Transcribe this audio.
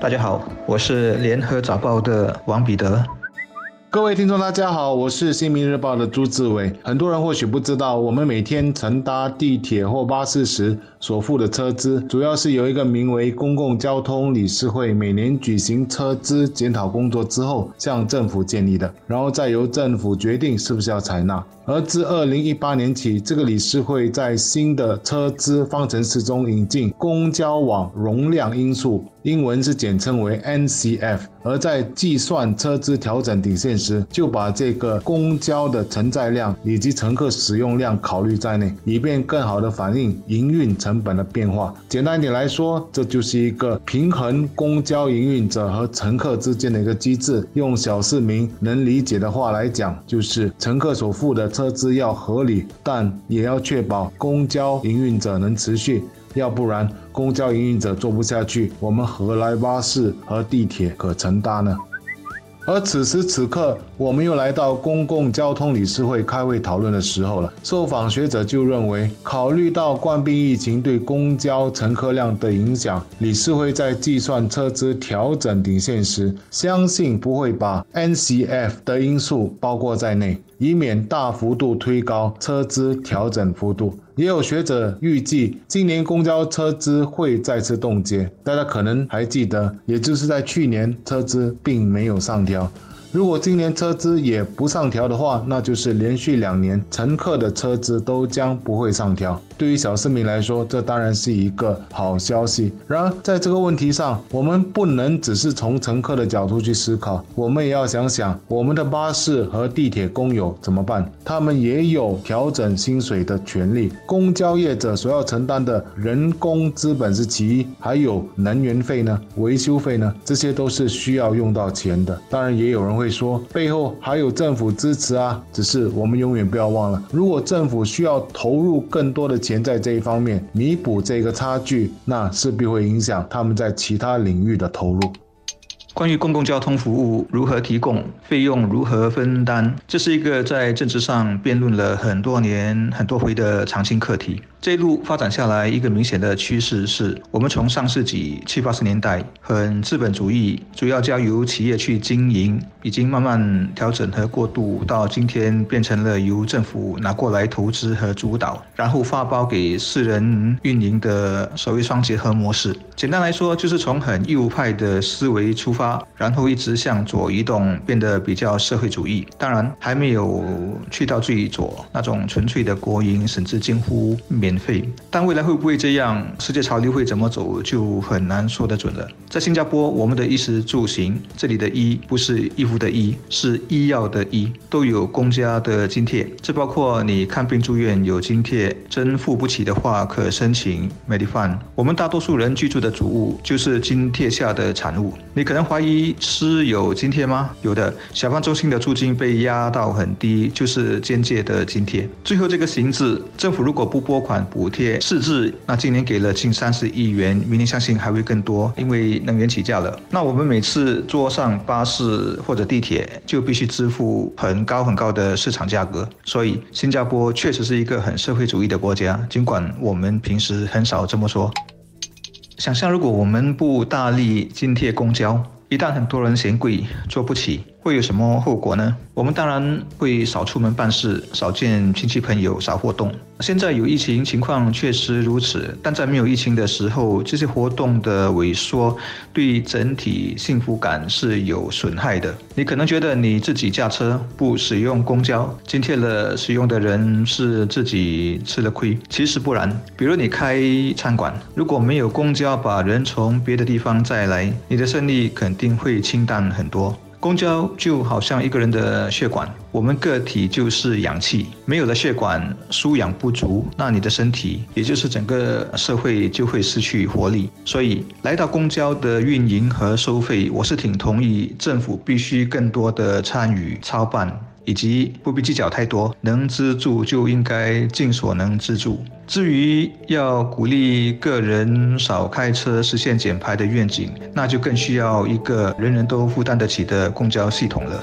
大家好，我是联合早报的王彼得。各位听众大家好，我是新民日报的朱志伟。很多人或许不知道，我们每天乘搭地铁或巴士时所付的车资，主要是由一个名为公共交通理事会每年举行车资检讨工作之后向政府建议的，然后再由政府决定是不是要采纳。而自2018年起，这个理事会在新的车资方程式中引进公交网容量因素，英文是简称为 NCF， 而在计算车资调整底线时，就把这个公交的承载量以及乘客使用量考虑在内，以便更好的反映营运成本的变化。简单一点来说，这就是一个平衡公交营运者和乘客之间的一个机制。用小市民能理解的话来讲，就是乘客所付的车资要合理，但也要确保公交营运者能持续，要不然公交营运者做不下去，我们何来巴士和地铁可乘搭呢？而此时此刻，我们又来到公共交通理事会开会讨论的时候了。受访学者就认为，考虑到冠病疫情对公交乘客量的影响，理事会在计算车资调整底线时，相信不会把 NCF 的因素包括在内，以免大幅度推高车资调整幅度。也有学者预计，今年公交车资会再次冻结。大家可能还记得，也就是在去年车资并没有上调。如果今年车资也不上调的话，那就是连续2年乘客的车资都将不会上调。对于小市民来说，这当然是一个好消息。然而在这个问题上，我们不能只是从乘客的角度去思考，我们也要想想我们的巴士和地铁工友怎么办，他们也有调整薪水的权利。公交业者所要承担的人工资本是其一，还有能源费呢，维修费呢，这些都是需要用到钱的。当然也有人会说，背后还有政府支持啊，只是我们永远不要忘了，如果政府需要投入更多的钱在这一方面弥补这个差距，那势必会影响他们在其他领域的投入。关于公共交通服务如何提供，费用如何分担，这是一个在政治上辩论了很多年、很多回的常青课题。这一路发展下来，一个明显的趋势是，我们从上世纪70、80年代很资本主义，主要交由企业去经营，已经慢慢调整和过渡，到今天变成了由政府拿过来投资和主导，然后发包给私人运营的所谓双结合模式。简单来说，就是从很右派的思维出发，然后一直向左移动，变得比较社会主义。当然还没有去到最左那种纯粹的国营，甚至近乎免费，但未来会不会这样，世界潮流会怎么走，就很难说得准了。在新加坡，我们的衣食住行，这里的衣不是衣服的衣，是医药的医，都有公家的津贴，这包括你看病住院有津贴，真付不起的话可申请 MediFund。 我们大多数人居住的主屋就是津贴下的产物。你可能怀疑吃有津贴吗？有的，小贩中心的租金被压到很低，就是间接的津贴。最后这个行制，政府如果不拨款补贴释制，那今年给了近30亿元，明年相信还会更多，因为能源起价了。那我们每次坐上巴士或者地铁，就必须支付很高很高的市场价格。所以新加坡确实是一个很社会主义的国家，尽管我们平时很少这么说。想象如果我们不大力津贴公交，一旦很多人嫌贵坐不起，会有什么后果呢？我们当然会少出门办事，少见亲戚朋友，少活动。现在有疫情情况确实如此，但在没有疫情的时候，这些活动的萎缩对整体幸福感是有损害的。你可能觉得你自己驾车不使用公交，津贴了使用的人是自己吃了亏，其实不然。比如你开餐馆，如果没有公交把人从别的地方载来，你的生意肯定会清淡很多。公交就好像一个人的血管，我们个体就是氧气，没有了血管，输氧不足，那你的身体，也就是整个社会就会失去活力。所以来到公交的运营和收费，我是挺同意政府必须更多的参与操办，以及不必计较太多，能资助就应该尽所能资助。至于要鼓励个人少开车实现减排的愿景，那就更需要一个人人都负担得起的公交系统了。